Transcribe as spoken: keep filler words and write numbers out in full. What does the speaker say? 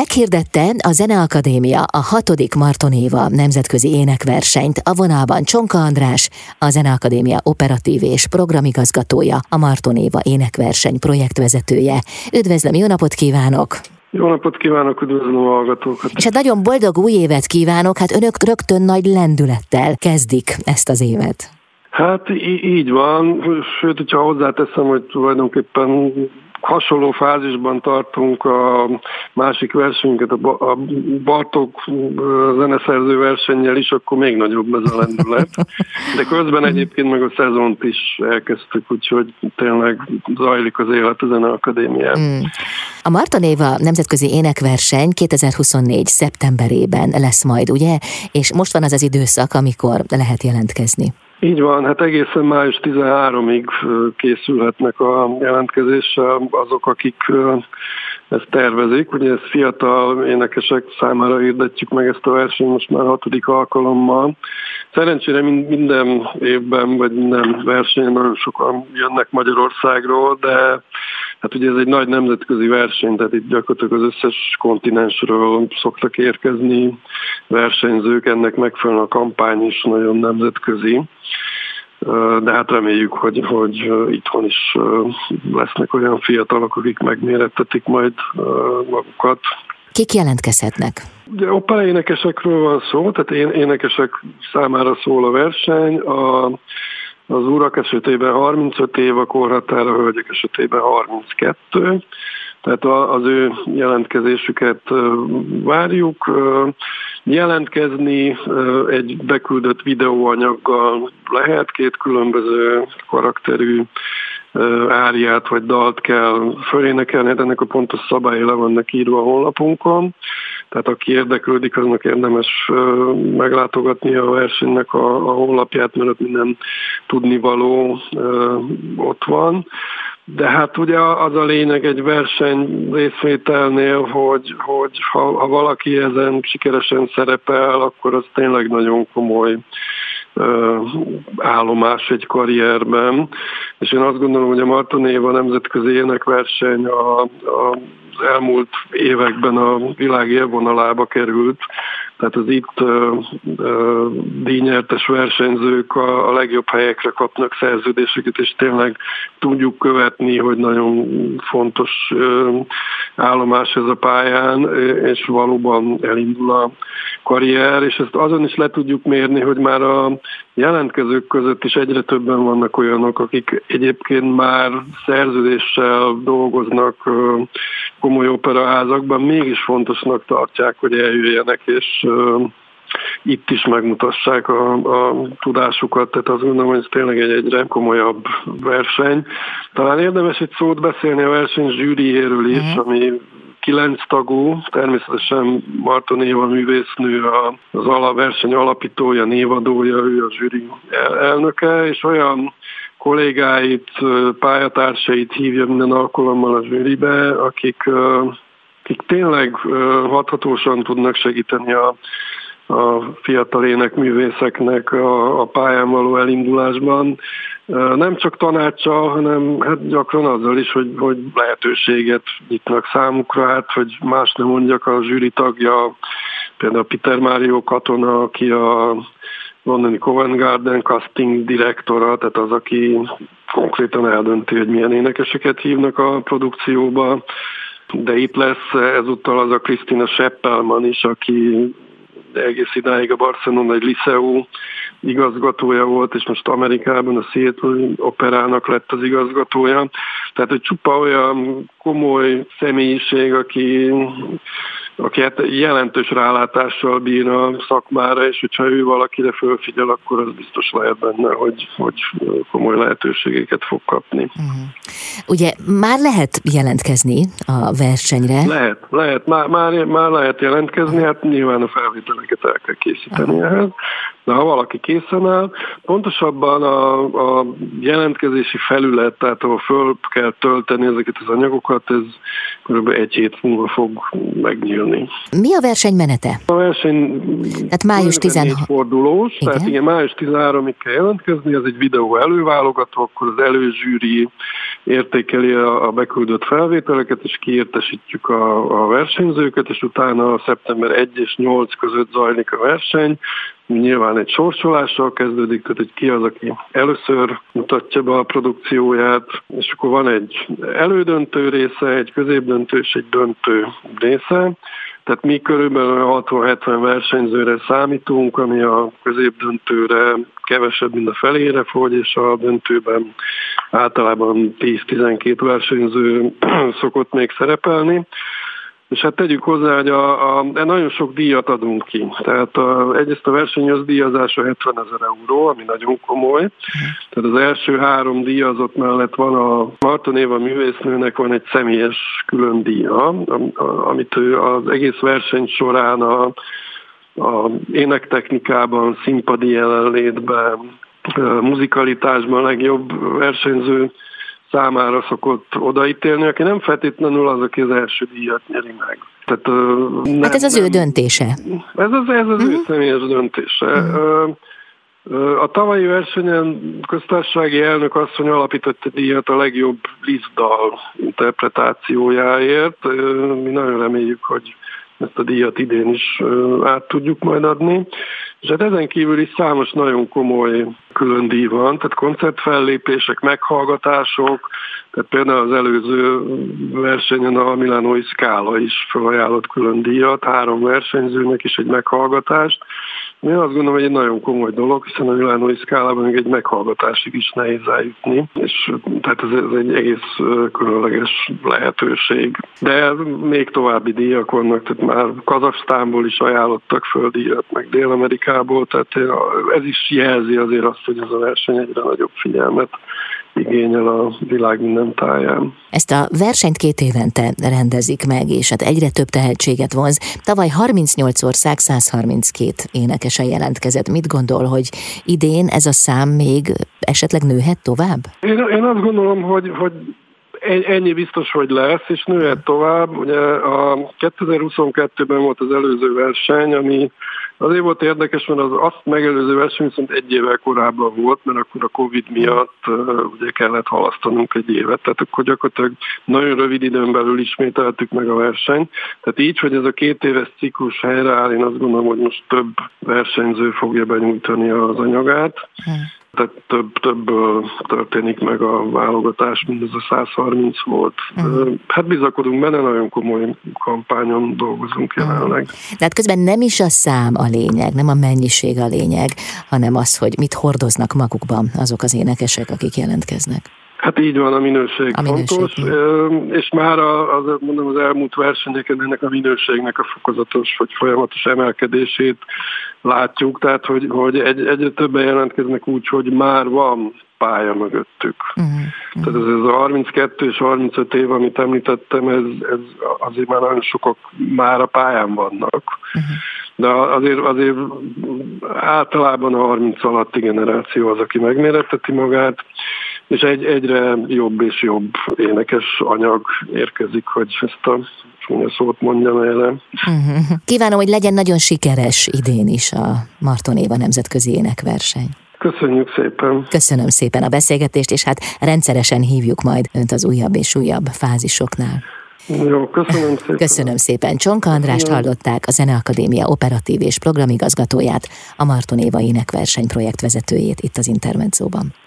Meghirdette a Zeneakadémia a hatodik Marton Éva nemzetközi énekversenyt, a vonalban Csonka András, a Zeneakadémia operatív és programigazgatója, a Marton Éva énekverseny projektvezetője. Üdvözlöm, jó napot kívánok! Jó napot kívánok, üdvözlöm a hallgatókat! És hát nagyon boldog új évet kívánok, hát önök rögtön nagy lendülettel kezdik ezt az évet. Hát í- így van, sőt, hogyha hozzáteszem, hogy tulajdonképpen hasonló fázisban tartunk a másik versenyünket, a Bartók zeneszerző versennyel is, akkor még nagyobb ez a lendület. De közben egyébként meg a szezont is elkezdtük, úgyhogy tényleg zajlik az élet a Zeneakadémián. Mm. A Marton Éva nemzetközi énekverseny kétezer-huszonnégy. szeptemberében lesz majd, ugye? És most van az az időszak, amikor lehet jelentkezni. Így van, hát egészen május tizenharmadikáig készülhetnek a jelentkezéssel azok, akik ezt tervezik. Ugye ezt fiatal énekesek számára hirdetjük meg ezt a versenyt most már hatodik alkalommal. Szerencsére minden évben, vagy minden versenyen nagyon sokan jönnek Magyarországról, de hát ugye ez egy nagy nemzetközi verseny, tehát itt gyakorlatilag az összes kontinensről szoktak érkezni versenyzők, ennek megfelelően a kampány is nagyon nemzetközi. De hát reméljük, hogy, hogy itthon is lesznek olyan fiatalok, akik megmérettetik majd magukat. Kik jelentkezhetnek? Ugye opera énekesekről van szó, tehát én, énekesek számára szól a verseny. A, az urak esetében harmincöt év, a korhatár, a hölgyek esetében harminckettő. Tehát az ő jelentkezésüket várjuk. Jelentkezni egy beküldött videóanyaggal lehet, két különböző karakterű áriát vagy dalt kell fölénekelni, hát ennek a pontos szabályai le vannak írva a honlapunkon. Tehát aki érdeklődik, aznak érdemes meglátogatni a versenynek a, a honlapját, mert minden tudnivaló ott van. De hát ugye az a lényeg egy verseny részvételnél, hogy, hogy ha, ha valaki ezen sikeresen szerepel, akkor az tényleg nagyon komoly ö, állomás egy karrierben. És én azt gondolom, hogy a Marton Éva nemzetközi énekverseny a, a az elmúlt években a világ élvonalába került, tehát az itt ö, ö, díjnyertes versenyzők a, a legjobb helyekre kapnak szerződéseket, és tényleg tudjuk követni, hogy nagyon fontos ö, állomás ez a pályán, és valóban elindul a karrier, és ezt azon is le tudjuk mérni, hogy már a jelentkezők között is egyre többen vannak olyanok, akik egyébként már szerződéssel dolgoznak ö, komoly operaházakban, mégis fontosnak tartják, hogy eljöjjenek, és uh, itt is megmutassák a, a tudásukat, tehát azt gondolom, hogy ez tényleg egy egyre komolyabb verseny. Talán érdemes egy szót beszélni a verseny zsűriéről is, mm-hmm. ami kilenc tagú, természetesen Marton Éva művésznő az ala, verseny alapítója, névadója, ő a zsűri elnöke, és olyan kollégáit, pályatársait hívja minden alkalommal a zsűribe, akik, akik tényleg hathatósan tudnak segíteni a, a fiatal énekművészeknek a, a pályán való elindulásban. Nem csak tanácsa, hanem hát gyakran azzal is, hogy, hogy lehetőséget nyitnak számukra, hát, hogy más nem mondjak, a zsűri tagja, például Peter Mário Katona, aki a londoni Covent Garden casting direktora, tehát az, aki konkrétan eldönti, hogy milyen énekeseket hívnak a produkcióba, de itt lesz ezúttal az a Kristina Seppelman is, aki egész idáig a barcelonai Liceo igazgatója volt, és most Amerikában a Seattle operának lett az igazgatója. Tehát, hogy csupa olyan komoly személyiség, aki aki hát jelentős rálátással bír a szakmára, és hogyha ő valakire fölfigyel, akkor az biztos lehet benne, hogy, hogy komoly lehetőségeket fog kapni. Uh-huh. Ugye már lehet jelentkezni a versenyre? Lehet, lehet, már, már, már lehet jelentkezni, hát nyilván a felvételeket el kell készíteni. Uh-huh. de ha valaki készen áll, pontosabban a, a jelentkezési felület, tehát ahol föl kell tölteni ezeket az anyagokat, ez kb. egy hét múlva fog megnyílni. Mi a verseny menete? A verseny tehát május tizenharmadika fordulós, igen. Tehát igen, május tizenharmadikáig kell jelentkezni, ez egy videó előválogató, akkor az előzsűri értékeli a beküldött felvételeket, és kiértesítjük a, a versenyzőket, és utána szeptember elseje és nyolcadika között zajlik a verseny. Nyilván egy sorsolással kezdődik, tehát hogy ki az, aki először mutatja be a produkcióját, és akkor van egy elődöntő része, egy középdöntő és egy döntő része. Tehát mi körülbelül hatvan-hetven versenyzőre számítunk, ami a középdöntőre kevesebb, mint a felére fogy, és a döntőben általában tíz-tizenkét versenyző szokott még szerepelni. És hát tegyük hozzá, hogy a, a, nagyon sok díjat adunk ki. Tehát a, egyrészt a versenyző díjazása hetvenezer euró, ami nagyon komoly. Tehát az első három díjazott mellett van a Marton Éva művésznőnek van egy személyes külön díja, amit ő az egész verseny során a, a énektechnikában, színpadi jelenlétben, muzikalitásban legjobb versenyző számára szokott odaítélni, aki nem feltétlenül az, aki az első díjat nyeri meg. Tehát, nem, hát ez az nem, ő döntése. Ez az, ez az uh-huh. ő személyes döntése. Uh-huh. A tavalyi versenyen köztársasági elnök asszony alapított díjat a legjobb liszdal interpretációjáért. Mi nagyon reméljük, hogy ezt a díjat idén is át tudjuk majd adni. És hát ezen kívül is számos nagyon komoly külön díj van, tehát koncertfellépések, meghallgatások, tehát például az előző versenyen a milánói Scala is felajánlott külön díjat, három versenyzőnek is egy meghallgatást. Én azt gondolom, hogy egy nagyon komoly dolog, hiszen a milánói Scalában még egy meghallgatásig is nehéz eljutni, és tehát ez egy egész különleges lehetőség. De még további díjak vannak, tehát már Kazahsztánból is ajánlottak föl díjat, meg Dél-Amerikából, tehát ez is jelzi azért azt, hogy ez a verseny egyre nagyobb figyelmet igényel a világ minden táján. Ezt a versenyt két évente rendezik meg, és hát egyre több tehetséget vonz. Tavaly harmincnyolc ország száz harminckét énekese jelentkezett. Mit gondol, hogy idén ez a szám még esetleg nőhet tovább? Én, én azt gondolom, hogy, hogy ennyi biztos, hogy lesz, és nőhet tovább. Ugye a kétezer-huszonkettőben volt az előző verseny, ami azért volt érdekes, mert az azt megelőző verseny viszont egy évvel korábban volt, mert akkor a Covid miatt ugye kellett halasztanunk egy évet, tehát akkor gyakorlatilag nagyon rövid időn belül ismételtük meg a versenyt. Tehát így, hogy ez a két éves ciklus helyreáll, én azt gondolom, hogy most több versenyző fogja benyújtani az anyagát. Tehát több, több történik meg a válogatás, mindez a száz harminc volt. Uh-huh. Hát bizakodunk benne, nagyon komoly kampányon dolgozunk jelenleg. Uh-huh. De hát közben nem is a szám a lényeg, nem a mennyiség a lényeg, hanem az, hogy mit hordoznak magukban azok az énekesek, akik jelentkeznek. Hát így van, a minőség, a minőség fontos, minőség. És már az, mondom, az elmúlt versenyeken ennek a minőségnek a fokozatos vagy folyamatos emelkedését látjuk, tehát hogy, hogy egy, egyre többen jelentkeznek úgy, hogy már van pálya mögöttük. Uh-huh. Tehát ez, ez a harminckettő és harmincöt év, amit említettem, ez, ez azért már nagyon sokak már a pályán vannak. Uh-huh. De azért, azért általában a harminc alatti generáció az, aki megméretteti magát, és egy, egyre jobb és jobb énekes anyag érkezik, hogy ezt a csúnya szót mondjam el. Kívánom, hogy legyen nagyon sikeres idén is a Marton Éva nemzetközi énekverseny. Köszönjük szépen. Köszönöm szépen a beszélgetést, és hát rendszeresen hívjuk majd önt az újabb és újabb fázisoknál. Jó, köszönöm szépen. Köszönöm szépen. Csonka Andrást hallották, a Zeneakadémia operatív és programigazgatóját, a Marton Éva énekverseny projektvezetőjét itt az Intermedzóban.